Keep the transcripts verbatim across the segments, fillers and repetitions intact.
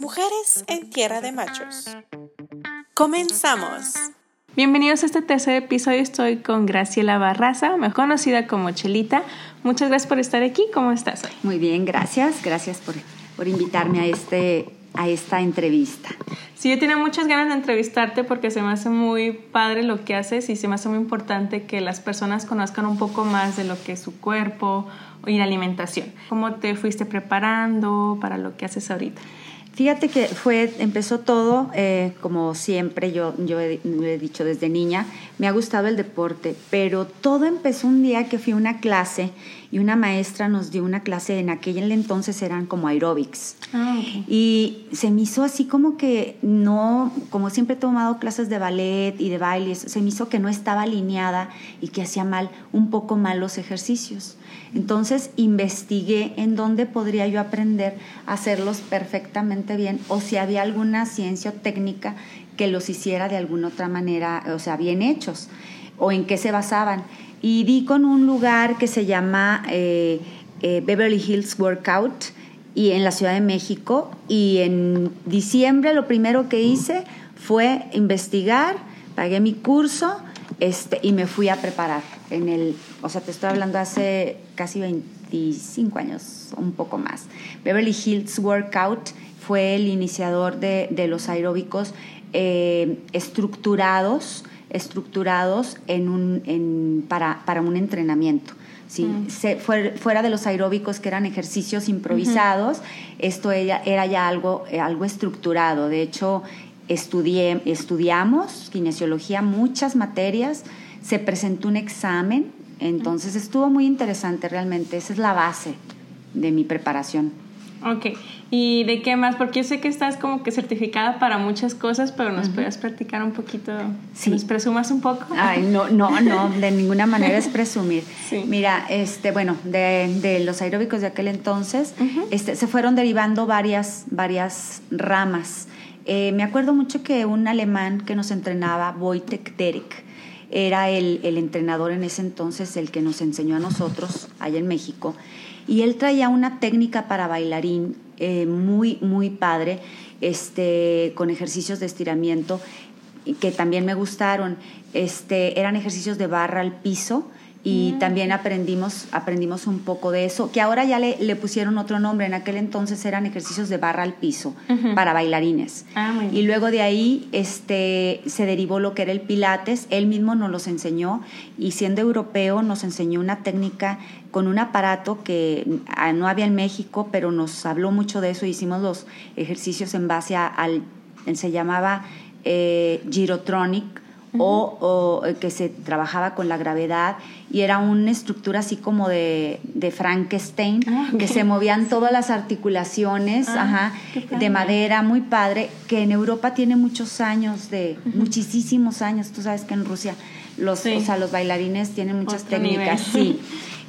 Mujeres en Tierra de Machos. ¡Comenzamos! Bienvenidos a este tercer episodio. Estoy con Graciela Barraza, mejor conocida como Chelita. Muchas gracias por estar aquí. ¿Cómo estás hoy? Muy bien, gracias. Gracias por, por invitarme a, este, a esta entrevista. Sí, yo tenía muchas ganas de entrevistarte porque se me hace muy padre lo que haces y se me hace muy importante que las personas conozcan un poco más de lo que es su cuerpo y la alimentación. ¿Cómo te fuiste preparando para lo que haces ahorita? Fíjate que fue, empezó todo, eh, como siempre, yo, yo he, he dicho desde niña, me ha gustado el deporte, pero todo empezó un día que fui a una clase y una maestra nos dio una clase, en aquel entonces eran como aeróbics. Ah, okay. Y se me hizo así como que no, como siempre he tomado clases de ballet y de baile, se me hizo que no estaba alineada y que hacía mal, un poco mal los ejercicios. Entonces investigué en dónde podría yo aprender a hacerlos perfectamente bien o si había alguna ciencia o técnica que los hiciera de alguna otra manera, o sea, bien hechos, o en qué se basaban. Y di con un lugar que se llama eh, eh, Beverly Hills Workout, y en la Ciudad de México, y en diciembre lo primero que hice fue investigar, pagué mi curso este, y me fui a preparar. En el, o sea, te estoy hablando hace casi veinticinco años, un poco más. Beverly Hills Workout fue el iniciador de, de los aeróbicos eh, estructurados, estructurados en un, en, para, para un entrenamiento. Sí, uh-huh. Se, fuera, fuera de los aeróbicos que eran ejercicios improvisados, uh-huh. Esto era, era ya algo, algo estructurado. De hecho, estudié, estudiamos kinesiología, muchas materias, se presentó un examen, entonces uh-huh. Estuvo muy interesante realmente. Esa es la base de mi preparación. Ok, ¿y de qué más? Porque yo sé que estás como que certificada para muchas cosas, pero ¿nos uh-huh. podrías platicar un poquito? Sí. ¿Nos presumas un poco? Ay, no, no, no, de ninguna manera es presumir. Sí. Mira, este, bueno, de, de los aeróbicos de aquel entonces, uh-huh. este, se fueron derivando varias, varias ramas. Eh, me acuerdo mucho que un alemán que nos entrenaba, Wojtek Derich, era el, el entrenador en ese entonces, el que nos enseñó a nosotros allá en México. Y él traía una técnica para bailarín eh, muy, muy padre, este, con ejercicios de estiramiento que también me gustaron. Este, eran ejercicios de barra al piso y mm. también aprendimos, aprendimos un poco de eso, que ahora ya le, le pusieron otro nombre. En aquel entonces eran ejercicios de barra al piso uh-huh. para bailarines. Ah, muy bien. Y luego de ahí este, se derivó lo que era el pilates. Él mismo nos los enseñó y siendo europeo nos enseñó una técnica con un aparato que no había en México, pero nos habló mucho de eso. Hicimos los ejercicios en base a, al, se llamaba eh, Girotronic, uh-huh. o, o que se trabajaba con la gravedad, y era una estructura así como de, de Frankenstein, ah, okay. que se movían todas las articulaciones ah, ajá, de madera, muy padre, que en Europa tiene muchos años, de uh-huh. muchísimos años. Tú sabes que en Rusia los, sí. o sea, los bailarines tienen muchas Otro técnicas. Nivel. Sí.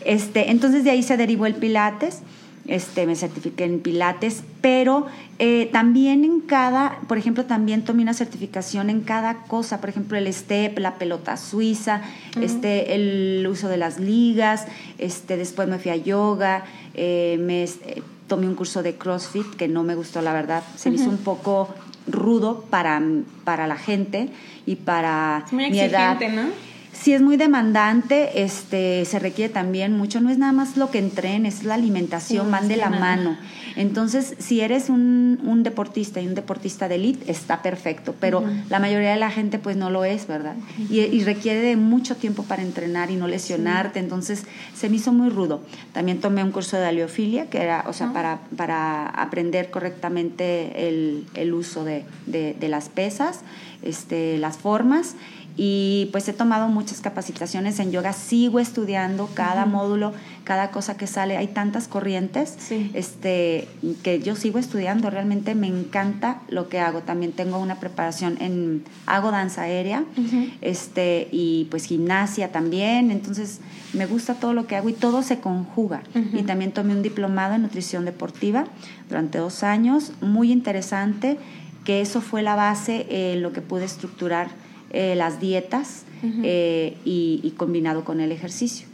Este, entonces de ahí se derivó el pilates, este, me certifiqué en pilates, pero eh, también en cada, por ejemplo, también tomé una certificación en cada cosa, por ejemplo, el step, la pelota suiza, uh-huh. este, el uso de las ligas, este, después me fui a yoga, eh, me, eh, tomé un curso de CrossFit que no me gustó, la verdad, se uh-huh. me hizo un poco rudo para, para la gente y para mi edad. Es muy exigente, ¿no? Sí, es muy demandante, este, se requiere también mucho, no es nada más lo que entrenes, es la alimentación, sí, van de la nada. mano. Entonces, si eres un, un deportista y un deportista de élite, está perfecto, pero uh-huh. la mayoría de la gente pues no lo es, ¿verdad? Uh-huh. Y, y requiere de mucho tiempo para entrenar y no lesionarte, sí. Entonces se me hizo muy rudo. También tomé un curso de haliofilia, que era, o sea, uh-huh. para, para aprender correctamente el, el uso de, de, de las pesas, este, las formas. Y pues he tomado muchas capacitaciones en yoga, sigo estudiando cada uh-huh. módulo, cada cosa que sale, hay tantas corrientes sí. este, que yo sigo estudiando, realmente me encanta lo que hago. También tengo una preparación en, hago danza aérea uh-huh. este, y pues gimnasia también, entonces me gusta todo lo que hago y todo se conjuga. Uh-huh. Y también tomé un diplomado en nutrición deportiva durante dos años, muy interesante, que eso fue la base en eh, lo que pude estructurar Eh, las dietas uh-huh. eh, y, y combinado con el ejercicio.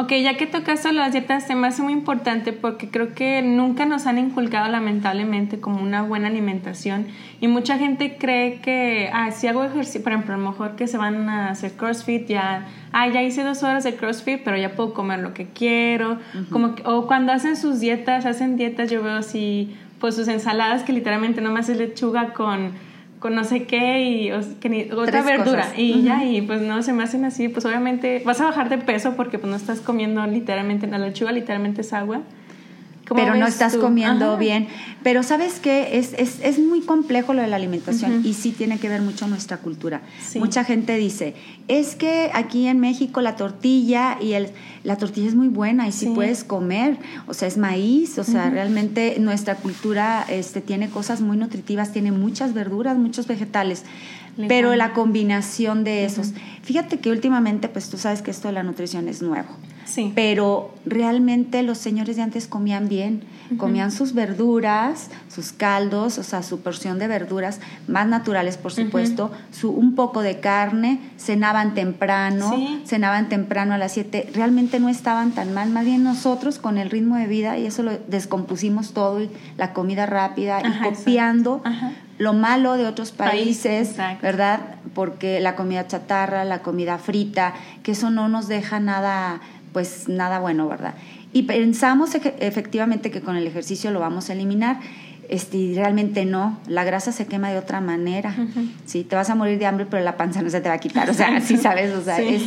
Ok, ya que tocaste las dietas, se me hace muy importante porque creo que nunca nos han inculcado, lamentablemente, como una buena alimentación. Y mucha gente cree que, ah, si hago ejercicio, por ejemplo, a lo mejor que se van a hacer CrossFit, ya, ah, ya hice dos horas de CrossFit, pero ya puedo comer lo que quiero. Uh-huh. Como que, o cuando hacen sus dietas, hacen dietas, yo veo así, pues sus ensaladas que literalmente nomás es lechuga con... con no sé qué y o, que ni, otra Tres verdura cosas. Y uh-huh. ya, y pues no, se me hacen así, pues obviamente vas a bajar de peso porque pues no estás comiendo literalmente, la lechuga literalmente es agua. Pero no estás tú? comiendo Ajá. bien. Pero ¿sabes qué? Es, es, es muy complejo lo de la alimentación uh-huh. y sí tiene que ver mucho nuestra cultura. Sí. Mucha gente dice, es que aquí en México la tortilla y el la tortilla es muy buena y sí, sí puedes comer, o sea, es maíz, o sea, uh-huh. realmente nuestra cultura este, tiene cosas muy nutritivas, tiene muchas verduras, muchos vegetales. Pero la combinación de esos. Uh-huh. Fíjate que últimamente, pues tú sabes que esto de la nutrición es nuevo. Sí. Pero realmente los señores de antes comían bien. Uh-huh. Comían sus verduras, sus caldos, o sea, su porción de verduras, más naturales, por supuesto, uh-huh. su, un poco de carne, cenaban temprano, ¿Sí? cenaban temprano a las siete. Realmente no estaban tan mal. Más bien nosotros con el ritmo de vida, y eso lo descompusimos todo, y la comida rápida, Ajá, y copiando... Ajá. lo malo de otros países, País, ¿verdad? Porque la comida chatarra, la comida frita, que eso no nos deja nada, pues nada bueno, ¿verdad? Y pensamos efectivamente que con el ejercicio lo vamos a eliminar, este, y realmente no, la grasa se quema de otra manera, uh-huh. ¿sí? Te vas a morir de hambre, pero la panza no se te va a quitar, o sea, sí sabes, o sea, sí. es,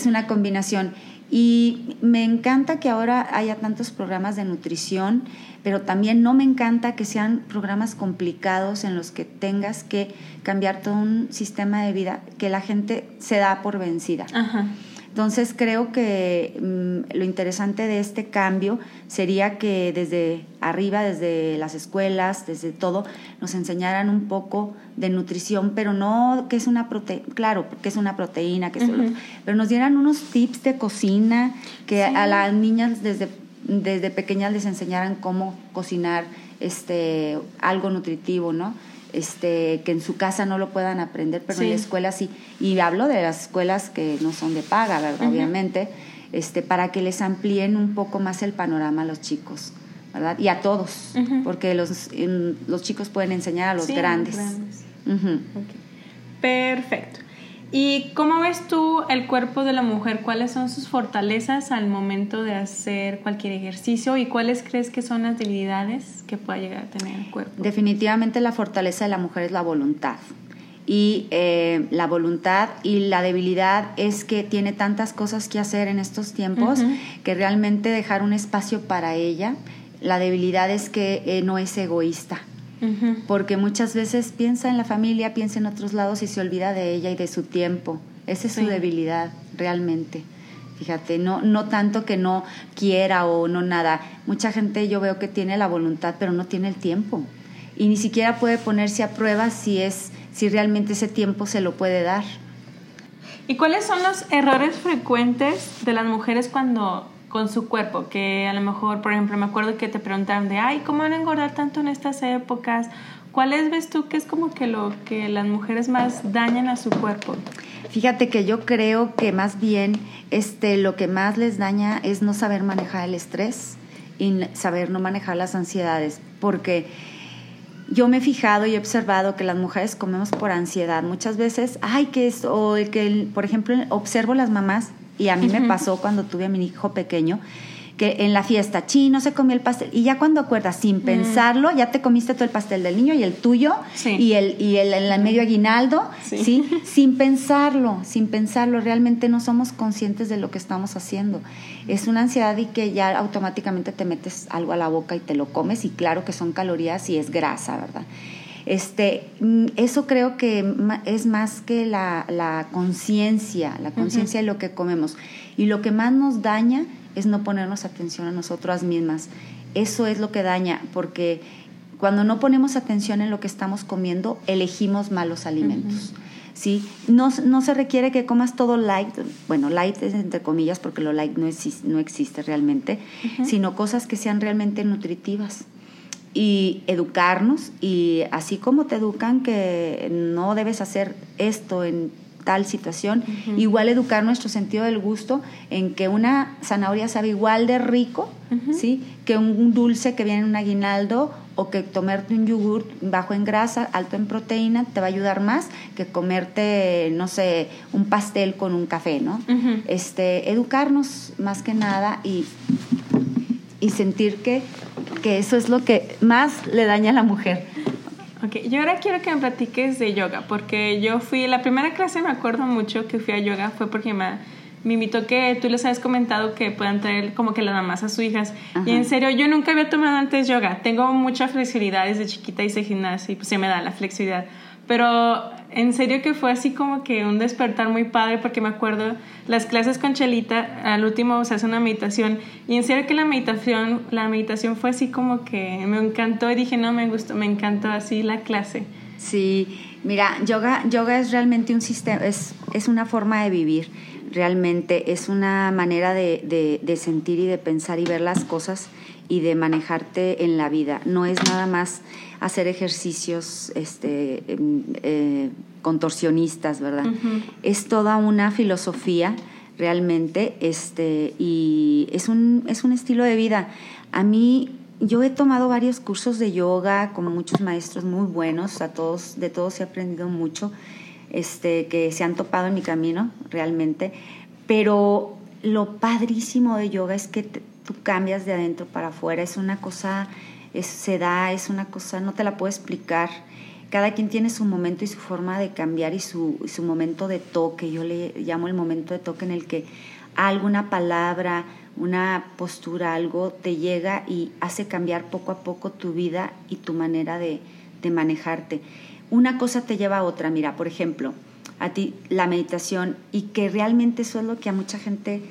es una combinación. Y me encanta que ahora haya tantos programas de nutrición, pero también no me encanta que sean programas complicados en los que tengas que cambiar todo un sistema de vida que la gente se da por vencida. Ajá. Entonces creo que mmm, lo interesante de este cambio sería que desde arriba, desde las escuelas, desde todo, nos enseñaran un poco de nutrición, pero no que es una proteína, claro, que es una proteína, que es uh-huh. pero nos dieran unos tips de cocina, que sí. a las niñas desde, desde pequeñas les enseñaran cómo cocinar este, algo nutritivo, ¿no? Este, que en su casa no lo puedan aprender, pero sí. en la escuela sí. Y hablo de las escuelas que no son de paga, ¿verdad? Uh-huh. Obviamente, este, para que les amplíen un poco más el panorama a los chicos, ¿verdad? Y a todos, uh-huh. porque los, los chicos pueden enseñar a los sí, grandes. grandes. Uh-huh. Okay. Perfecto. ¿Y cómo ves tú el cuerpo de la mujer? ¿Cuáles son sus fortalezas al momento de hacer cualquier ejercicio? ¿Y cuáles crees que son las debilidades que pueda llegar a tener el cuerpo? Definitivamente la fortaleza de la mujer es la voluntad. Y eh, la voluntad y la debilidad es que tiene tantas cosas que hacer en estos tiempos uh-huh. que realmente dejar un espacio para ella. La debilidad es que eh, no es egoísta. Porque muchas veces piensa en la familia, piensa en otros lados y se olvida de ella y de su tiempo. Esa es sí. su debilidad, realmente. Fíjate, no, no tanto que no quiera o no nada. Mucha gente yo veo que tiene la voluntad, pero no tiene el tiempo. Y ni siquiera puede ponerse a prueba si, es, si realmente ese tiempo se lo puede dar. ¿Y cuáles son los errores frecuentes de las mujeres cuando... con su cuerpo, que a lo mejor, por ejemplo, me acuerdo que te preguntaron de, ay, ¿cómo van a engordar tanto en estas épocas? ¿Cuáles ves tú que es como que lo que las mujeres más dañan a su cuerpo? Fíjate que yo creo que más bien este, lo que más les daña es no saber manejar el estrés y saber no manejar las ansiedades, porque yo me he fijado y he observado que las mujeres comemos por ansiedad. Muchas veces, ay, que es, o que, por ejemplo, observo las mamás, y a mí uh-huh. me pasó cuando tuve a mi hijo pequeño, que en la fiesta, chino, se comió el pastel. Y ya cuando acuerdas, sin pensarlo, ya te comiste todo el pastel del niño y el tuyo, sí. y el y el, el medio aguinaldo, sí. ¿sí? Sin pensarlo, sin pensarlo. Realmente no somos conscientes de lo que estamos haciendo. Es una ansiedad y que ya automáticamente te metes algo a la boca y te lo comes. Y claro que son calorías y es grasa, ¿verdad? Este, eso creo que es más que la conciencia, la conciencia uh-huh. de lo que comemos. Y lo que más nos daña es no ponernos atención a nosotras mismas. Eso es lo que daña, porque cuando no ponemos atención en lo que estamos comiendo, elegimos malos alimentos. Uh-huh. ¿Sí? No, no se requiere que comas todo light, bueno, light es entre comillas, porque lo light no, es, no existe realmente, uh-huh. sino cosas que sean realmente nutritivas. Y educarnos, y así como te educan que no debes hacer esto en tal situación. Uh-huh. Igual educar nuestro sentido del gusto en que una zanahoria sabe igual de rico, uh-huh, ¿sí?, que un dulce que viene en un aguinaldo, o que tomarte un yogur bajo en grasa, alto en proteína, te va a ayudar más que comerte, no sé, un pastel con un café, ¿no? Uh-huh. Este, educarnos más que nada y, y sentir que, que eso es lo que más le daña a la mujer. Okay. Yo ahora quiero que me platiques de yoga, porque yo fui, la primera clase me acuerdo mucho que fui a yoga fue porque me, me invitó que tú les habías comentado que puedan traer como que las mamás a sus hijas. Ajá. Y en serio, yo nunca había tomado antes yoga. Tengo mucha flexibilidad desde chiquita, hice gimnasia y pues se me da la flexibilidad. Pero en serio que fue así como que un despertar muy padre, porque me acuerdo las clases con Chelita, al último se hace una meditación, y en serio que la meditación, la meditación fue así como que me encantó, y dije, no, me gustó, me encantó así la clase. Sí, mira, yoga, yoga es realmente un sistema, es, es una forma de vivir, realmente es una manera de, de, de sentir y de pensar y ver las cosas y de manejarte en la vida. No es nada más hacer ejercicios este, eh, contorsionistas, ¿verdad? Uh-huh. Es toda una filosofía realmente, este, y es un, es un estilo de vida. A mí, yo he tomado varios cursos de yoga con muchos maestros muy buenos, a todos, de todos he aprendido mucho, este, que se han topado en mi camino realmente, pero lo padrísimo de yoga es que te, tú cambias de adentro para afuera, es una cosa... Es, se da, es una cosa, no te la puedo explicar. Cada quien tiene su momento y su forma de cambiar y su, y su momento de toque. Yo le llamo el momento de toque en el que alguna palabra, una postura, algo te llega y hace cambiar poco a poco tu vida y tu manera de, de manejarte. Una cosa te lleva a otra. Mira, por ejemplo, a ti la meditación, y que realmente eso es lo que a mucha gente...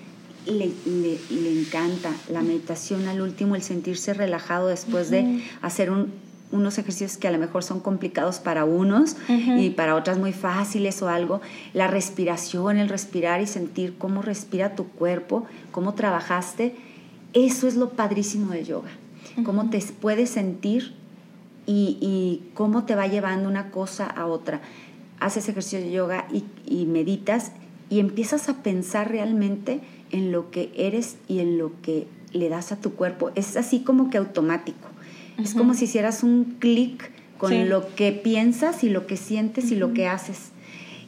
Le, le, le encanta la meditación, al último el sentirse relajado después, uh-huh, de hacer un, unos ejercicios que a lo mejor son complicados para unos, uh-huh, y para otras muy fáciles o algo. La respiración, el respirar y sentir cómo respira tu cuerpo, cómo trabajaste, eso es lo padrísimo del yoga, uh-huh, cómo te puedes sentir y, y cómo te va llevando una cosa a otra. Haces ejercicio de yoga y, y meditas y empiezas a pensar realmente en lo que eres y en lo que le das a tu cuerpo. Es así como que automático. Uh-huh. Es como si hicieras un clic con, sí, lo que piensas y lo que sientes, uh-huh, y lo que haces.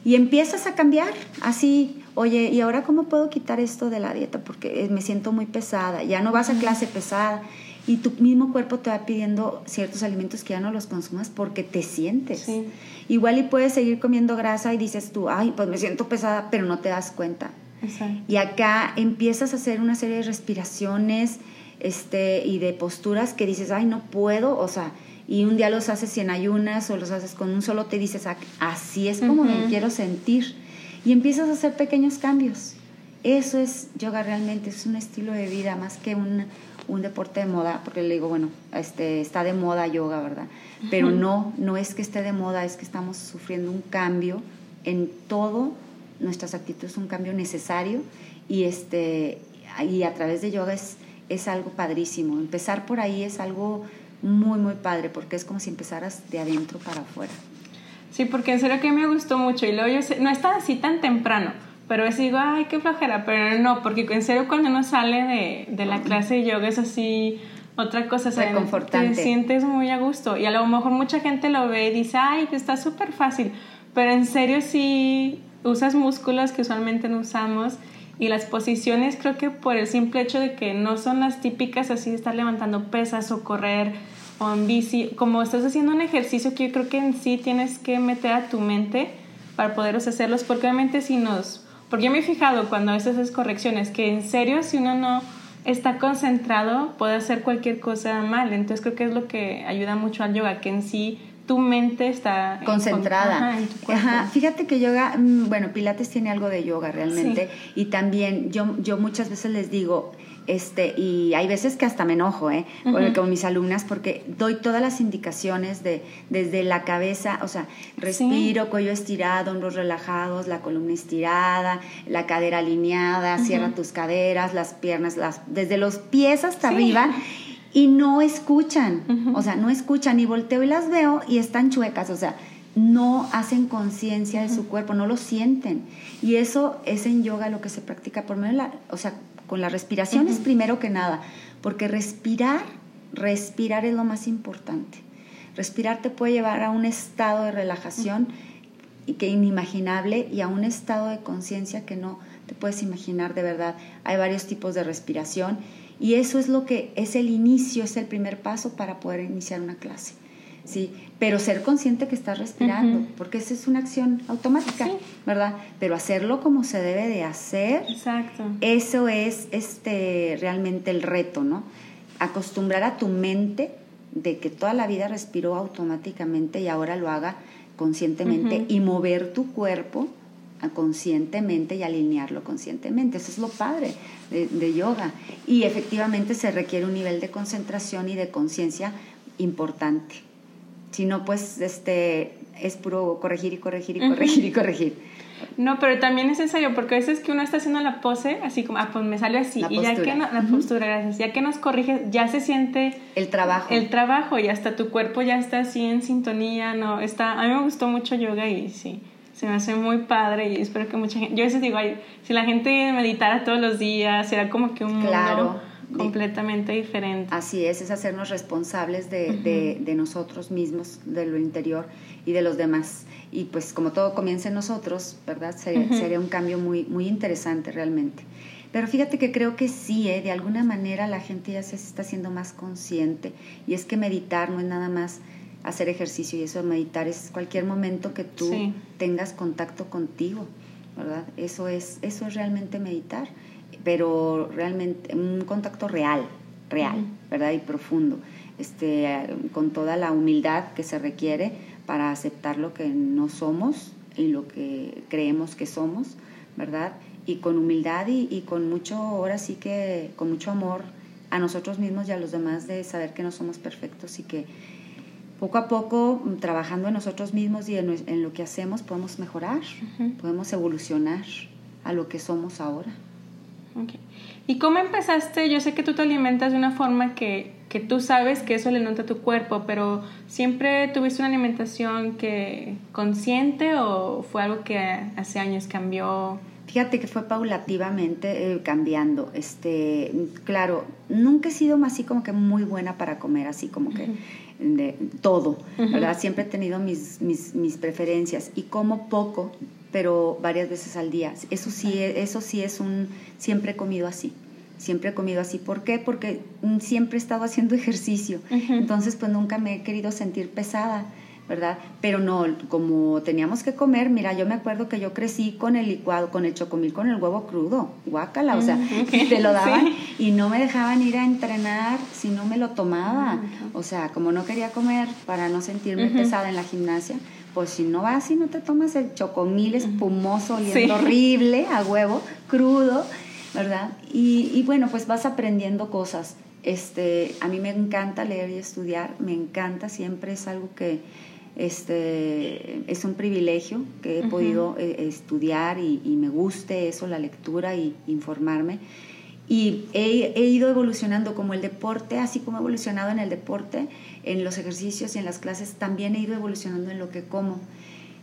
Y empiezas a cambiar así. Oye, ¿y ahora cómo puedo quitar esto de la dieta? Porque me siento muy pesada. Ya no vas, uh-huh, a clase pesada. Y tu mismo cuerpo te va pidiendo ciertos alimentos que ya no los consumas porque te sientes. Sí. Igual y puedes seguir comiendo grasa y dices tú, ay, pues me siento pesada, pero no te das cuenta. Exacto. Y acá empiezas a hacer una serie de respiraciones este, y de posturas que dices, ay, no puedo, o sea, y un día los haces en ayunas o los haces con un solo te dices, así es como, uh-huh, me quiero sentir. Y empiezas a hacer pequeños cambios. Eso es yoga realmente, es un estilo de vida más que un, un deporte de moda, porque le digo, bueno, este, está de moda yoga, ¿verdad? Pero, uh-huh, no, no es que esté de moda, es que estamos sufriendo un cambio en todo. Nuestras actitudes son un cambio necesario y, este, y a través de yoga es, es algo padrísimo. Empezar por ahí es algo muy, muy padre porque es como si empezaras de adentro para afuera. Sí, porque en serio que me gustó mucho. Y luego yo sé, no está así tan temprano, pero es digo, ay, qué flojera. Pero no, porque en serio cuando uno sale de, de la clase de yoga es así... Otra cosa, o sea, reconfortante. Te sientes muy a gusto. Y a lo mejor mucha gente lo ve y dice, ay, que está súper fácil. Pero en serio sí... Usas músculos que usualmente no usamos y las posiciones creo que por el simple hecho de que no son las típicas así de estar levantando pesas o correr o en bici, como estás haciendo un ejercicio que yo creo que en sí tienes que meter a tu mente para poderos hacerlos, porque obviamente si nos... Porque yo me he fijado cuando haces esas correcciones que en serio si uno no está concentrado puede hacer cualquier cosa mal, entonces creo que es lo que ayuda mucho al yoga, que en sí... Tu mente está... Concentrada. En, ajá, en ajá. Fíjate que yoga... Bueno, Pilates tiene algo de yoga realmente. Sí. Y también yo, yo muchas veces les digo... este Y hay veces que hasta me enojo, ¿eh? Uh-huh. Con mis alumnas porque doy todas las indicaciones de desde la cabeza. O sea, respiro, sí, cuello estirado, hombros relajados, la columna estirada, la cadera alineada, uh-huh, cierra tus caderas, las piernas, las desde los pies hasta, sí, arriba... Y no escuchan, uh-huh, o sea, no escuchan y volteo y las veo y están chuecas, o sea, no hacen conciencia de su cuerpo, no lo sienten. Y eso es en yoga lo que se practica, por medio de la, o sea, con la respiración uh-huh. es primero que nada, porque respirar, respirar es lo más importante. Respirar te puede llevar a un estado de relajación uh-huh. que inimaginable, y a un estado de conciencia que no te puedes imaginar, de verdad. Hay varios tipos de respiración, y eso es lo que es el inicio, es el primer paso para poder iniciar una clase. Sí, pero ser consciente que estás respirando, uh-huh. porque esa es una acción automática, sí. ¿verdad? Pero hacerlo como se debe de hacer. Exacto. Eso es este realmente el reto, ¿no? Acostumbrar a tu mente de que toda la vida respiró automáticamente y ahora lo haga conscientemente, uh-huh. y mover tu cuerpo conscientemente y alinearlo conscientemente. Eso es lo padre de, de yoga. Y efectivamente se requiere un nivel de concentración y de conciencia importante. Si no, pues este, es puro corregir y corregir y corregir y corregir. No, pero también es necesario, porque a veces que uno está haciendo la pose, así como, ah, pues me sale así. La y postura. Ya que no, la uh-huh. postura, gracias. Ya que nos corriges, ya se siente... El trabajo. El trabajo, y hasta tu cuerpo ya está así en sintonía, ¿no? Está, a mí me gustó mucho yoga, y sí, se me hace muy padre, y espero que mucha gente... Yo a veces digo, ay, si la gente meditara todos los días, será como que un claro. mundo... completamente diferente. Así es, es hacernos responsables de, uh-huh. de, de nosotros mismos, de lo interior y de los demás. Y pues como todo comienza en nosotros, ¿verdad? Sería, uh-huh. sería un cambio muy, muy interesante realmente. Pero fíjate que creo que sí, ¿eh? De alguna manera la gente ya se está siendo más consciente. Y es que meditar no es nada más hacer ejercicio, y eso de meditar es cualquier momento que tú sí. tengas contacto contigo, ¿verdad? Eso es, eso es realmente meditar. Pero realmente un contacto real, real, uh-huh. ¿verdad? Y profundo, este, con toda la humildad que se requiere para aceptar lo que no somos y lo que creemos que somos, ¿verdad? Y con humildad y, y con mucho, ahora sí que, con mucho amor a nosotros mismos y a los demás, de saber que no somos perfectos, y que poco a poco, trabajando en nosotros mismos y en, en lo que hacemos, podemos mejorar, uh-huh. podemos evolucionar a lo que somos ahora. Okay. ¿Y cómo empezaste? Yo sé que tú te alimentas de una forma que, que tú sabes que eso le nota a tu cuerpo, pero ¿siempre tuviste una alimentación que consciente, o fue algo que hace años cambió? Fíjate que fue paulativamente eh, cambiando. Este, claro, nunca he sido así como que muy buena para comer, así como que uh-huh. de, todo, uh-huh. ¿verdad? Siempre he tenido mis, mis, mis preferencias, y como poco, pero varias veces al día. Eso sí, eso sí es un... Siempre he comido así. Siempre he comido así. ¿Por qué? Porque siempre he estado haciendo ejercicio. Uh-huh. Entonces, pues nunca me he querido sentir pesada, ¿verdad? Pero no, como teníamos que comer, mira, yo me acuerdo que yo crecí con el licuado, con el chocomil, con el huevo crudo. Guácala, o sea, uh-huh. te lo daban sí. y no me dejaban ir a entrenar si no me lo tomaba. Uh-huh. O sea, como no quería comer para no sentirme uh-huh. pesada en la gimnasia, pues si no vas y no te tomas el chocomil espumoso, oliendo sí. horrible, a huevo, crudo, ¿verdad? Y, y bueno, pues vas aprendiendo cosas. Este, a mí me encanta leer y estudiar, me encanta, siempre es algo que este, es un privilegio que he uh-huh. podido eh, estudiar, y, y me guste eso, la lectura y informarme. Y he, he ido evolucionando como el deporte, así como he evolucionado en el deporte, en los ejercicios y en las clases, también he ido evolucionando en lo que como.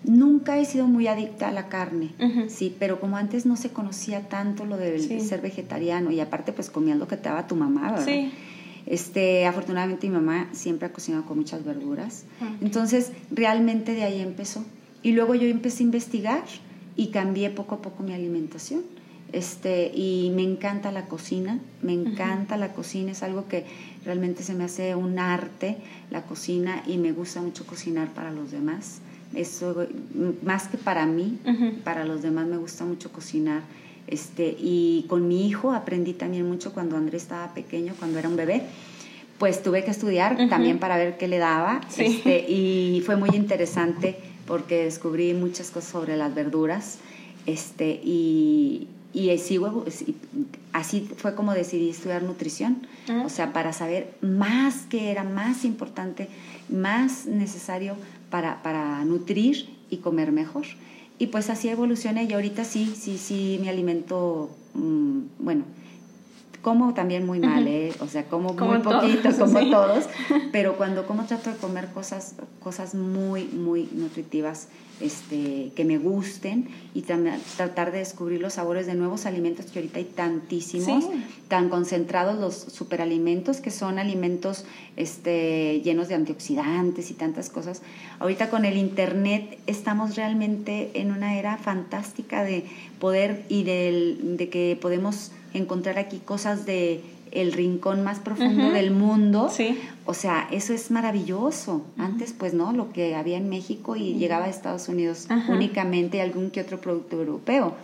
Nunca he sido muy adicta a la carne, uh-huh. sí, pero como antes no se conocía tanto lo de sí. ser vegetariano, y aparte pues comías lo que te daba tu mamá, ¿verdad? Sí. Este, afortunadamente mi mamá siempre ha cocinado con muchas verduras, okay. entonces realmente de ahí empezó. Y luego yo empecé a investigar y cambié poco a poco mi alimentación. Este, y me encanta la cocina, me encanta uh-huh. la cocina, es algo que realmente se me hace un arte, la cocina, y me gusta mucho cocinar para los demás. Eso, más que para mí, uh-huh. para los demás me gusta mucho cocinar. Este, y con mi hijo aprendí también mucho cuando Andrés estaba pequeño, cuando era un bebé, pues tuve que estudiar uh-huh. también para ver qué le daba, sí. este, y fue muy interesante porque descubrí muchas cosas sobre las verduras, este, y y sigo, así fue como decidí estudiar nutrición, uh-huh. o sea, para saber más qué era más importante, más necesario para, para nutrir y comer mejor. Y pues así evolucioné, y ahorita sí, sí, sí me alimento, mmm, bueno, como también muy mal, ¿eh? O sea, como, como muy poquito, todos, como sí. todos, pero cuando como trato de comer cosas, cosas muy, muy nutritivas, este, que me gusten, y tra- tratar de descubrir los sabores de nuevos alimentos que ahorita hay tantísimos, sí. tan concentrados los superalimentos, que son alimentos este, llenos de antioxidantes y tantas cosas. Ahorita con el internet estamos realmente en una era fantástica de poder y del, de que podemos encontrar aquí cosas de el rincón más profundo uh-huh. del mundo, sí. o sea, eso es maravilloso. Uh-huh. Antes, pues no, lo que había en México y uh-huh. llegaba a Estados Unidos uh-huh. únicamente, algún que otro producto europeo.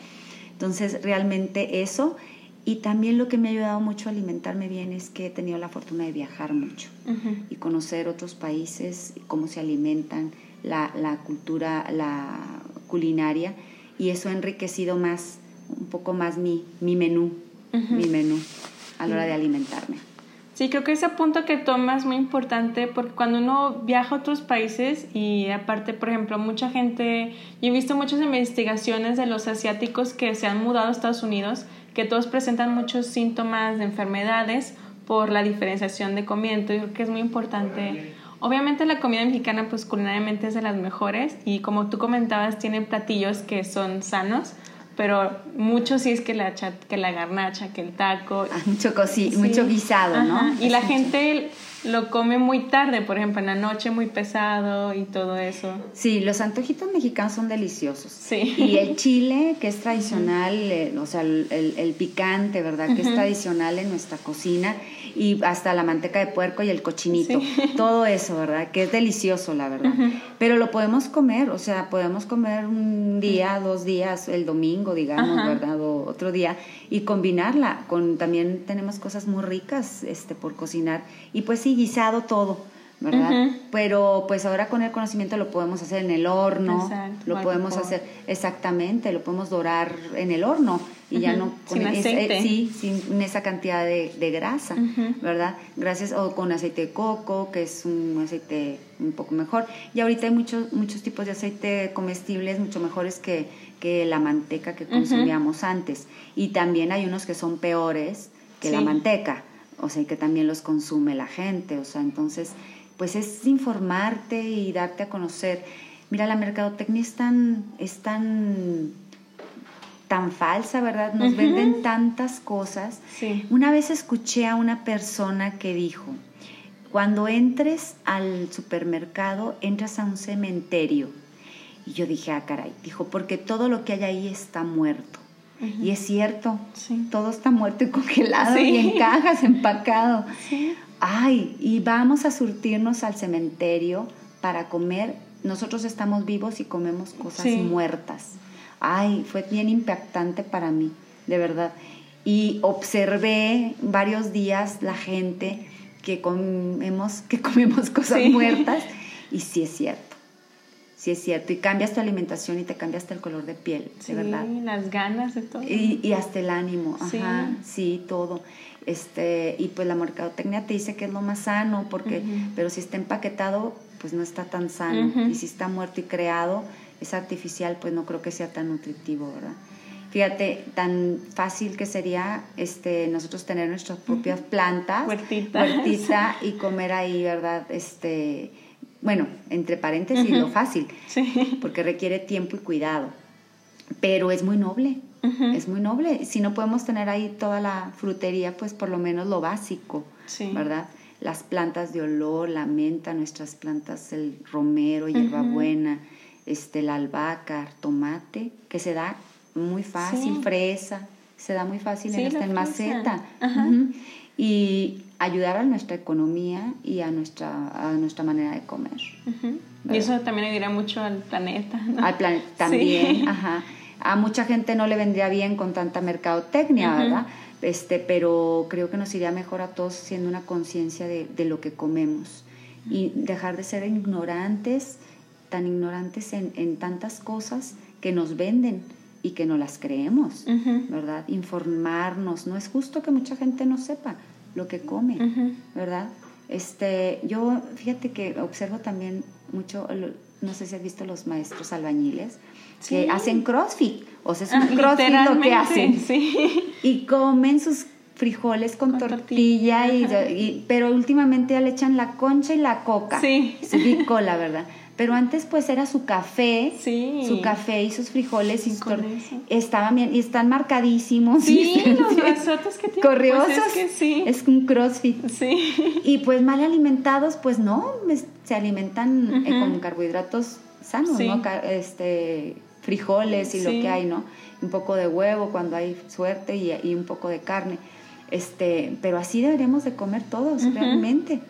Entonces, realmente eso, y también lo que me ha ayudado mucho a alimentarme bien es que he tenido la fortuna de viajar mucho uh-huh. y conocer otros países, cómo se alimentan, la, la cultura, la culinaria, y eso ha enriquecido más, un poco más mi, mi menú, uh-huh. mi menú. a la hora de alimentarme. Sí, creo que ese punto que tomas es muy importante, porque cuando uno viaja a otros países, y aparte, por ejemplo, mucha gente, yo he visto muchas investigaciones de los asiáticos que se han mudado a Estados Unidos, que todos presentan muchos síntomas de enfermedades por la diferenciación de comida. Entonces, creo que es muy importante. Obviamente la comida mexicana, pues culinariamente es de las mejores, y como tú comentabas, tiene platillos que son sanos, pero mucho sí es que la chat, que la garnacha, que el taco, ah, mucho cosi, sí. mucho guisado, ajá. ¿no? Y es la mucho. Gente lo come muy tarde, por ejemplo, en la noche, muy pesado y todo eso. Sí, los antojitos mexicanos son deliciosos. Sí. Y el chile, que es tradicional, uh-huh. eh, o sea, el, el, el picante, ¿verdad? Uh-huh. Que es tradicional en nuestra cocina, y hasta la manteca de puerco y el cochinito. Sí. Todo eso, ¿verdad? Que es delicioso, la verdad. Uh-huh. Pero lo podemos comer, o sea, podemos comer un día, uh-huh. dos días, el domingo, digamos, uh-huh. ¿verdad? O otro día, y combinarla con, también tenemos cosas muy ricas este, por cocinar. Y pues sí, guisado todo, ¿verdad? Uh-huh. Pero pues ahora con el conocimiento lo podemos hacer en el horno, exacto, lo podemos por... hacer, exactamente, lo podemos dorar en el horno y uh-huh. ya no con sin aceite. Ese, eh, sí, sin esa cantidad de, de grasa, uh-huh. ¿verdad? Gracias, o con aceite de coco, que es un aceite un poco mejor. Y ahorita hay muchos muchos tipos de aceite comestibles mucho mejores que, que la manteca que consumíamos uh-huh. antes. Y también hay unos que son peores que sí. la manteca. O sea, que también los consume la gente, o sea, entonces, pues es informarte y darte a conocer. Mira, la mercadotecnia es tan, es tan, tan falsa, ¿verdad? Nos uh-huh. venden tantas cosas. Sí. Una vez escuché a una persona que dijo, cuando entres al supermercado, entras a un cementerio. Y yo dije, ah, caray, dijo, porque todo lo que hay ahí está muerto. Uh-huh. Y es cierto, sí. todo está muerto y congelado sí. y en cajas, empacado. Sí. Ay, y vamos a surtirnos al cementerio para comer. Nosotros estamos vivos y comemos cosas sí. muertas. Ay, fue bien impactante para mí, de verdad. Y observé varios días la gente que comemos, que comemos cosas sí. muertas, y sí es cierto. Sí, es cierto. Y cambias tu alimentación y te cambias hasta el color de piel, sí, de verdad. Sí, las ganas de todo. Y, y hasta el ánimo, ajá, sí, sí todo. Este, y pues la mercadotecnia te dice que es lo más sano, porque, uh-huh. pero si está empaquetado, pues no está tan sano. Uh-huh. Y si está muerto y creado, es artificial, pues no creo que sea tan nutritivo, ¿verdad? Fíjate, tan fácil que sería este, nosotros tener nuestras propias uh-huh. plantas. Huertita. Huertita y comer ahí, ¿verdad? Este... Bueno, entre paréntesis, uh-huh. lo fácil, sí. porque requiere tiempo y cuidado, pero es muy noble, uh-huh. es muy noble. Si no podemos tener ahí toda la frutería, pues por lo menos lo básico, sí. ¿verdad? Las plantas de olor, la menta, nuestras plantas, el romero, hierbabuena, uh-huh. este, la albahaca, tomate, que se da muy fácil, sí. fresa, se da muy fácil sí, en esta maceta. Ajá. Uh-huh. Y ayudar a nuestra economía y a nuestra a nuestra manera de comer. Uh-huh. Y eso también ayudaría mucho al planeta, ¿no? Al planeta también, sí. ajá. A mucha gente no le vendría bien con tanta mercadotecnia, uh-huh. ¿verdad? Este, pero creo que nos iría mejor a todos siendo una conciencia de, de lo que comemos uh-huh. y dejar de ser ignorantes, tan ignorantes en, en tantas cosas que nos venden y que no las creemos, uh-huh. ¿verdad? Informarnos. No es justo que mucha gente no sepa lo que come, uh-huh. ¿verdad? Este, yo, fíjate que observo también mucho, no sé si has visto los maestros albañiles, sí. que hacen CrossFit, o sea, es un ah, CrossFit lo que hacen, sí. y comen sus frijoles con, con tortilla, tortilla. Y, y, pero últimamente ya le echan la concha y la coca. Sí. Sí, cola, ¿verdad? Pero antes pues era su café, sí. su café y sus frijoles, sí, y tor- estaban bien y están marcadísimos. Sí, ¿sí? Los brazotes que tienen. Corriosos. Pues es que sí. Es un crossfit. Sí. Y pues mal alimentados, pues no, se alimentan uh-huh. eh, con carbohidratos sanos, sí. ¿no? Este, frijoles y sí. lo que hay, ¿no? Un poco de huevo cuando hay suerte y, y un poco de carne. Este, pero así deberíamos de comer todos uh-huh. realmente.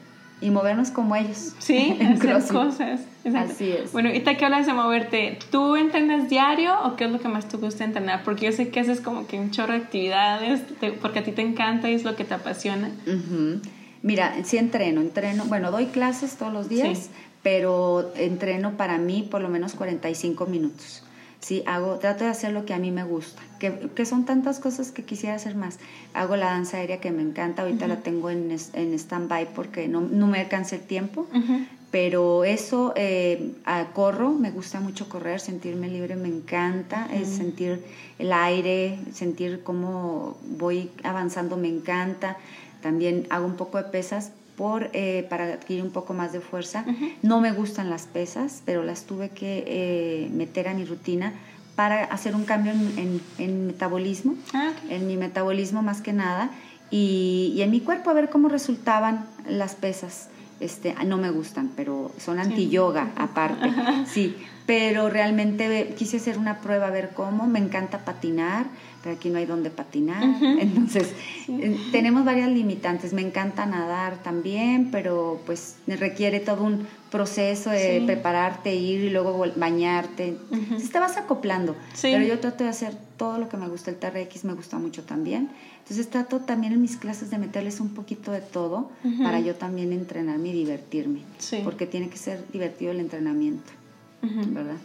Y movernos como ellos. Sí, hacer cosas. Exacto. Así es. Bueno, ahorita que hablas de moverte, ¿tú entrenas diario o qué es lo que más te gusta entrenar? Porque yo sé que haces como que un chorro de actividades, te, porque a ti te encanta y es lo que te apasiona. Uh-huh. Mira, sí entreno, entreno, bueno, doy clases todos los días, sí. pero entreno para mí por lo menos cuarenta y cinco minutos. Sí, hago, trato de hacer lo que a mí me gusta, que, que son tantas cosas que quisiera hacer más. Hago la danza aérea que me encanta, ahorita uh-huh. la tengo en, en stand-by porque no, no me alcancé el tiempo, uh-huh. pero eso, eh, corro, me gusta mucho correr, sentirme libre me encanta, uh-huh. es sentir el aire, sentir cómo voy avanzando me encanta. También hago un poco de pesas por, eh, para adquirir un poco más de fuerza. Uh-huh. No me gustan las pesas, pero las tuve que eh, meter a mi rutina para hacer un cambio en, en, en metabolismo, ah, okay. en mi metabolismo más que nada, y, y en mi cuerpo a ver cómo resultaban las pesas. Este, no me gustan, pero son anti-yoga sí. aparte, sí, pero realmente quise hacer una prueba a ver cómo. Me encanta patinar, pero aquí no hay dónde patinar, uh-huh. entonces sí. eh, tenemos varias limitantes. Me encanta nadar también, pero pues requiere todo un proceso de sí. prepararte, ir y luego bañarte, uh-huh. entonces te vas acoplando, sí. pero yo trato de hacer todo lo que me gusta. El T R X me gusta mucho también. Entonces trato también en mis clases de meterles un poquito de todo uh-huh. para yo también entrenarme y divertirme. Sí. Porque tiene que ser divertido el entrenamiento, uh-huh. ¿verdad?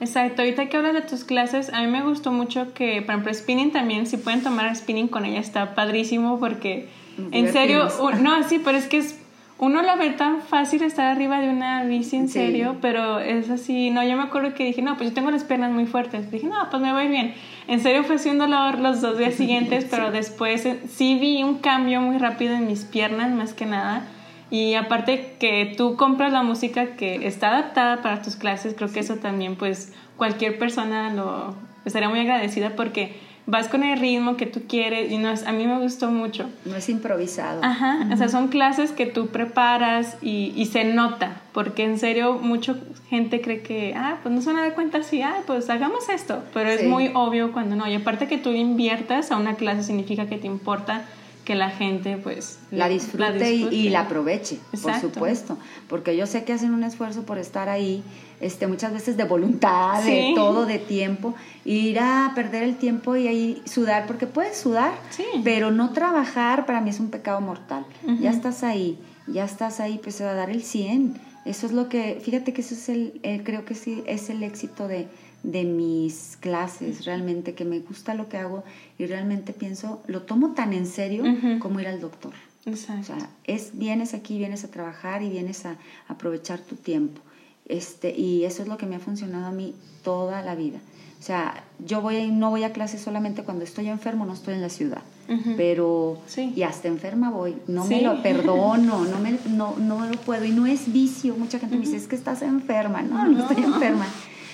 Exacto. Ahorita que hablas de tus clases, a mí me gustó mucho que, por ejemplo, spinning también, si pueden tomar spinning con ella, está padrísimo porque, en serio, no, sí, pero es que es, uno la ve tan fácil estar arriba de una bici, en sí. serio, pero es así. No, yo me acuerdo que dije, no, pues yo tengo las piernas muy fuertes. Dije, no, pues me va a ir bien. En serio fue así un dolor los dos días siguientes, pero sí. después sí vi un cambio muy rápido en mis piernas, más que nada. Y aparte que tú compras la música que está adaptada para tus clases, creo que sí. eso también, pues, cualquier persona lo estaría muy agradecida porque vas con el ritmo que tú quieres y no es, a mí me gustó mucho. No es improvisado. Ajá, uh-huh. o sea, son clases que tú preparas y, y se nota, porque en serio mucha gente cree que, ah, pues no se van a dar cuenta así, ah, pues hagamos esto, pero sí. es muy obvio cuando no. Y aparte que tú inviertas a una clase significa que te importa que la gente pues la disfrute, la disfrute. Y, y la aproveche. Exacto. Por supuesto, porque yo sé que hacen un esfuerzo por estar ahí, este, muchas veces de voluntad, sí. de todo, de tiempo, ir a perder el tiempo y ahí sudar, porque puedes sudar, sí. pero no trabajar para mí es un pecado mortal. Uh-huh. Ya estás ahí, ya estás ahí, pues a dar el cien. Eso es lo que, fíjate que eso es el, eh, creo que sí es el éxito de de mis clases, realmente que me gusta lo que hago y realmente pienso, lo tomo tan en serio uh-huh. como ir al doctor. Exacto. O sea, es, vienes aquí, vienes a trabajar y vienes a, a aprovechar tu tiempo, este, y eso es lo que me ha funcionado a mí toda la vida. O sea, yo voy, no voy a clases solamente cuando estoy enfermo, no estoy en la ciudad, uh-huh. pero sí. y hasta enferma voy, no sí. me lo perdono, no, me, no, no lo puedo, y no es vicio. Mucha gente uh-huh. me dice, es que estás enferma. No, no, no estoy enferma.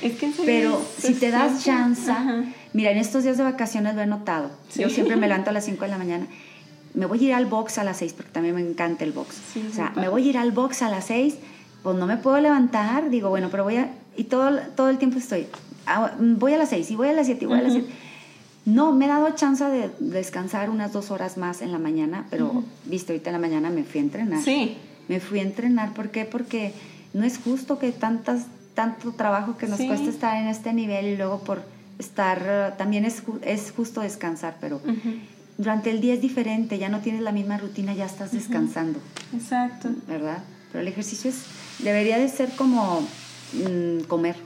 Es que pero si te das chance, ajá. mira, en estos días de vacaciones lo he notado. Sí. Yo siempre me levanto a las cinco de la mañana. Me voy a ir al box a las seis porque también me encanta el box. Sí, o sea, me voy a ir al box a las seis, pues no me puedo levantar. Digo, bueno, pero voy a... Y todo, todo el tiempo estoy... Voy a las seis y voy a las siete y voy uh-huh. a las siete. No, me he dado chance de descansar unas dos horas más en la mañana, pero, uh-huh. viste, ahorita en la mañana me fui a entrenar. Sí. Me fui a entrenar. ¿Por qué? Porque no es justo que tantas... tanto trabajo que nos sí. cuesta estar en este nivel y luego por estar... También es, es justo descansar, pero uh-huh. durante el día es diferente, ya no tienes la misma rutina, ya estás uh-huh. descansando. Exacto. ¿Verdad? Pero el ejercicio es, debería de ser como mmm, comer.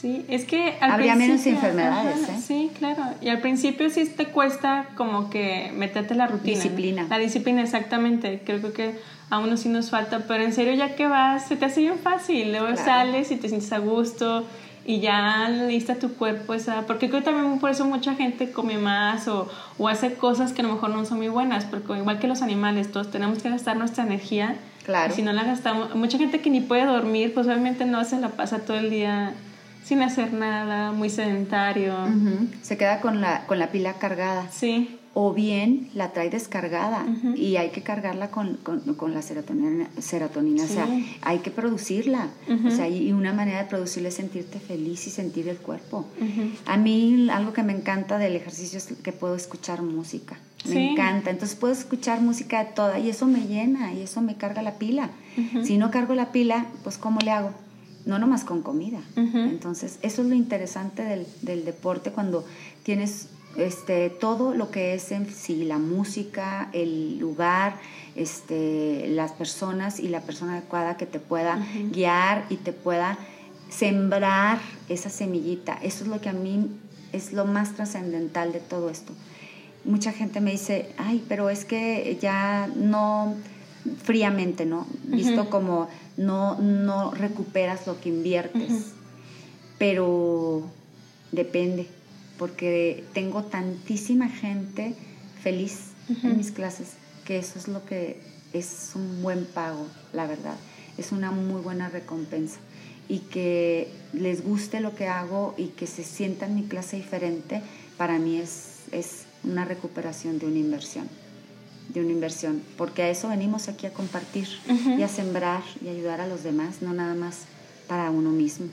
Sí, es que al habría menos enfermedades, ajá, ¿eh? Sí, claro. Y al principio sí te cuesta como que meterte la rutina. Disciplina. ¿No? La disciplina, exactamente. Creo que a uno sí nos falta, pero en serio ya que vas, se te hace bien fácil. Luego claro. Sales y te sientes a gusto y ya lista tu cuerpo esa, porque creo que también por eso mucha gente come más o, o hace cosas que a lo mejor no son muy buenas, porque igual que los animales, todos tenemos que gastar nuestra energía. Claro. Y si no la gastamos, mucha gente que ni puede dormir, pues obviamente no se la pasa todo el día sin hacer nada, muy sedentario. Uh-huh. Se queda con la con la pila cargada. Sí. O bien la trae descargada, uh-huh, y hay que cargarla con, con, con la serotonina, serotonina. Sí. O sea, hay que producirla. Uh-huh. O sea, y una manera de producirla es sentirte feliz y sentir el cuerpo. Uh-huh. A mí algo que me encanta del ejercicio es que puedo escuchar música. Me sí. encanta, entonces puedo escuchar música de toda y eso me llena y eso me carga la pila. Uh-huh. Si no cargo la pila, pues ¿cómo le hago? No nomás con comida. Uh-huh. Entonces eso es lo interesante del, del deporte cuando tienes este todo lo que es en sí, la música, el lugar, este las personas y la persona adecuada que te pueda uh-huh. guiar y te pueda sembrar esa semillita. Eso es lo que a mí es lo más trascendental de todo esto. Mucha gente me dice, ay, pero es que ya no, fríamente, ¿no? Uh-huh. Visto como no, no recuperas lo que inviertes. Uh-huh. Pero depende, porque tengo tantísima gente feliz uh-huh. en mis clases, que eso es lo que es un buen pago, la verdad. Es una muy buena recompensa. Y que les guste lo que hago y que se sientan mi clase diferente, para mí es... es una recuperación de una inversión, de una inversión, porque a eso venimos aquí a compartir uh-huh. y a sembrar y ayudar a los demás, no nada más para uno mismo.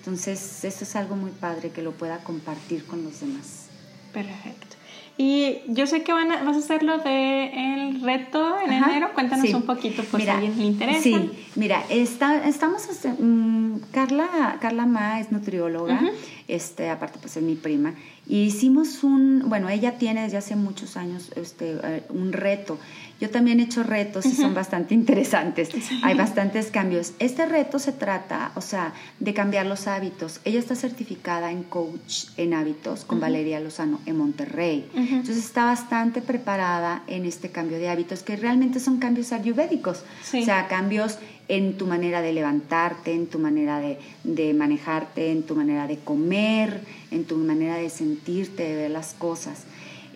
Entonces, eso es algo muy padre que lo pueda compartir con los demás. Perfecto. Y yo sé que van a, vas a hacer lo del reto en ajá. enero. Cuéntanos sí. un poquito, por mira, si a alguien le interesa. Sí, mira, está, estamos... Um, Carla, Carla Ma es nutrióloga, uh-huh. este, aparte pues es mi prima. Y hicimos un... Bueno, ella tiene desde hace muchos años este, uh, un reto. Yo también he hecho retos y uh-huh. son bastante interesantes. Sí. Hay bastantes cambios. Este reto se trata, o sea, de cambiar los hábitos. Ella está certificada en coach en hábitos con uh-huh. Valeria Lozano en Monterrey. Uh-huh. Entonces está bastante preparada en este cambio de hábitos, que realmente son cambios ayurvédicos. Sí. O sea, cambios en tu manera de levantarte, en tu manera de, de manejarte, en tu manera de comer, en tu manera de sentirte, de ver las cosas.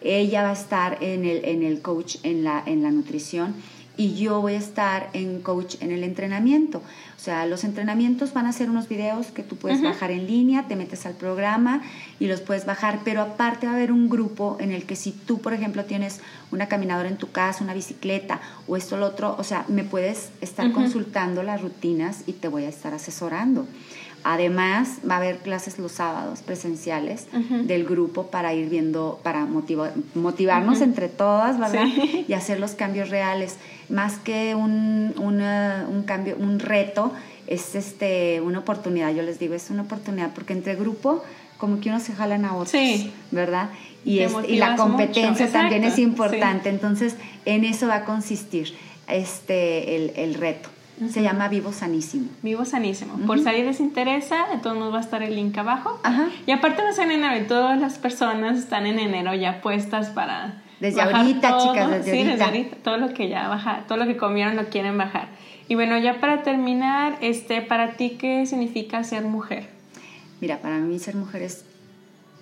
Ella va a estar en el, en el coach, en la, en la nutrición, y yo voy a estar en coach en el entrenamiento. O sea, los entrenamientos van a ser unos videos que tú puedes uh-huh. bajar en línea, te metes al programa y los puedes bajar, pero aparte va a haber un grupo en el que si tú, por ejemplo, tienes una caminadora en tu casa, una bicicleta o esto o lo otro, o sea, me puedes estar uh-huh. consultando las rutinas y te voy a estar asesorando. Además, va a haber clases los sábados presenciales uh-huh. del grupo para ir viendo, para motiva, motivarnos uh-huh. entre todas, ¿verdad? Sí. Y hacer los cambios reales. Más que un, una, un cambio, un reto, es este, una oportunidad, yo les digo, es una oportunidad, porque entre grupo como que unos se jalan a otros, sí. ¿verdad? Y, es, y la competencia también es importante. Sí. Entonces, en eso va a consistir este, el, el reto. Se uh-huh. llama Vivo Sanísimo. Vivo Sanísimo. Uh-huh. Por si les interesa, de todos modos va a estar el link abajo. Ajá. Y aparte no es en enero, y todas las personas están en enero ya puestas para desde bajar ahorita, todo. Chicas, desde sí, ahorita. Desde ahorita. Todo lo que ya baja, todo lo que comieron lo quieren bajar. Y bueno, ya para terminar, este, ¿para ti qué significa ser mujer? Mira, para mí ser mujer es,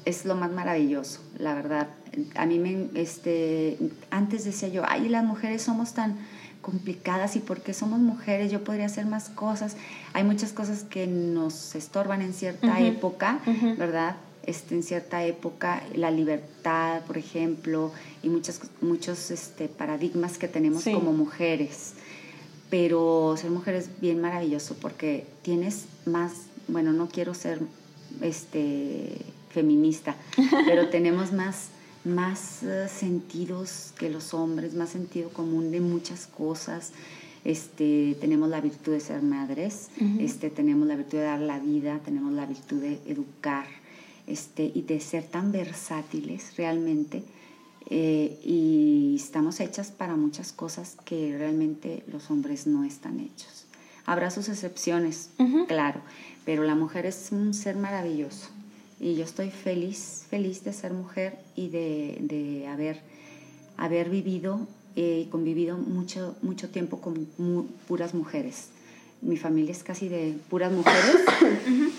es lo más maravilloso, la verdad. A mí me, este, antes decía yo, ay, las mujeres somos tan complicadas y porque somos mujeres yo podría hacer más cosas. Hay muchas cosas que nos estorban en cierta uh-huh. época, uh-huh. ¿verdad? Este, en cierta época, la libertad, por ejemplo, y muchas, muchos este, paradigmas que tenemos sí. como mujeres. Pero ser mujer es bien maravilloso porque tienes más, bueno, no quiero ser este, feminista, pero tenemos más... más uh, sentidos que los hombres, más sentido común de muchas cosas. Este, tenemos la virtud de ser madres, uh-huh. este, tenemos la virtud de dar la vida, tenemos la virtud de educar, este, y de ser tan versátiles realmente. Eh, y estamos hechas para muchas cosas que realmente los hombres no están hechos. Habrá sus excepciones, uh-huh. claro, pero la mujer es un ser maravilloso. Y yo estoy feliz, feliz de ser mujer y de, de haber, haber vivido y eh, convivido mucho, mucho tiempo con mu- puras mujeres. Mi familia es casi de puras mujeres. Uh-huh.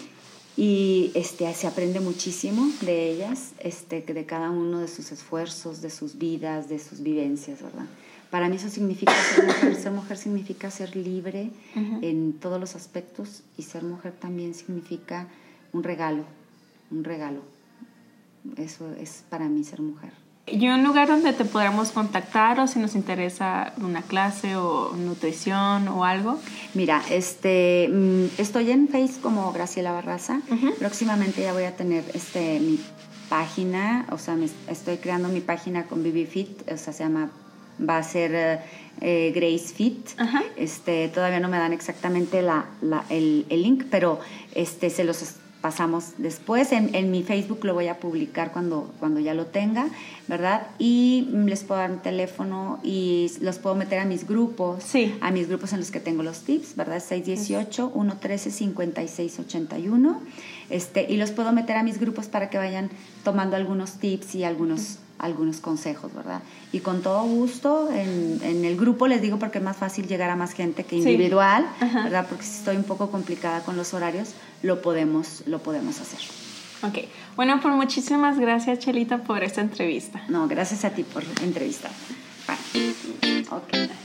Y este, se aprende muchísimo de ellas, este, de cada uno de sus esfuerzos, de sus vidas, de sus vivencias, ¿verdad? Para mí eso significa ser mujer. Ser mujer significa ser libre uh-huh. en todos los aspectos, y ser mujer también significa un regalo. Un regalo. Eso es para mí ser mujer. ¿Y un lugar donde te podamos contactar, o si nos interesa una clase o nutrición o algo? Mira, este, estoy en Facebook como Graciela Barraza. Uh-huh. Próximamente ya voy a tener este, mi página. O sea, me, estoy creando mi página con Vivi Fit. O sea, se llama... Va a ser eh, Grace Fit. Uh-huh. Este, todavía no me dan exactamente la, la, el, el link, pero este, se los... pasamos después. En, en mi Facebook lo voy a publicar cuando, cuando ya lo tenga, ¿verdad? Y les puedo dar mi teléfono y los puedo meter a mis grupos, sí. a mis grupos en los que tengo los tips, ¿verdad? seis uno ocho, uno uno tres, cinco seis ocho uno. Este, y los puedo meter a mis grupos para que vayan tomando algunos tips y algunos, algunos consejos, ¿verdad? Y con todo gusto, en, en el grupo les digo, porque es más fácil llegar a más gente que individual, sí. ¿verdad? Porque si estoy un poco complicada con los horarios, lo podemos, lo podemos hacer. Ok. Bueno, pues muchísimas gracias, Chelita, por esta entrevista. No, gracias a ti por entrevistar. Bye. Ok.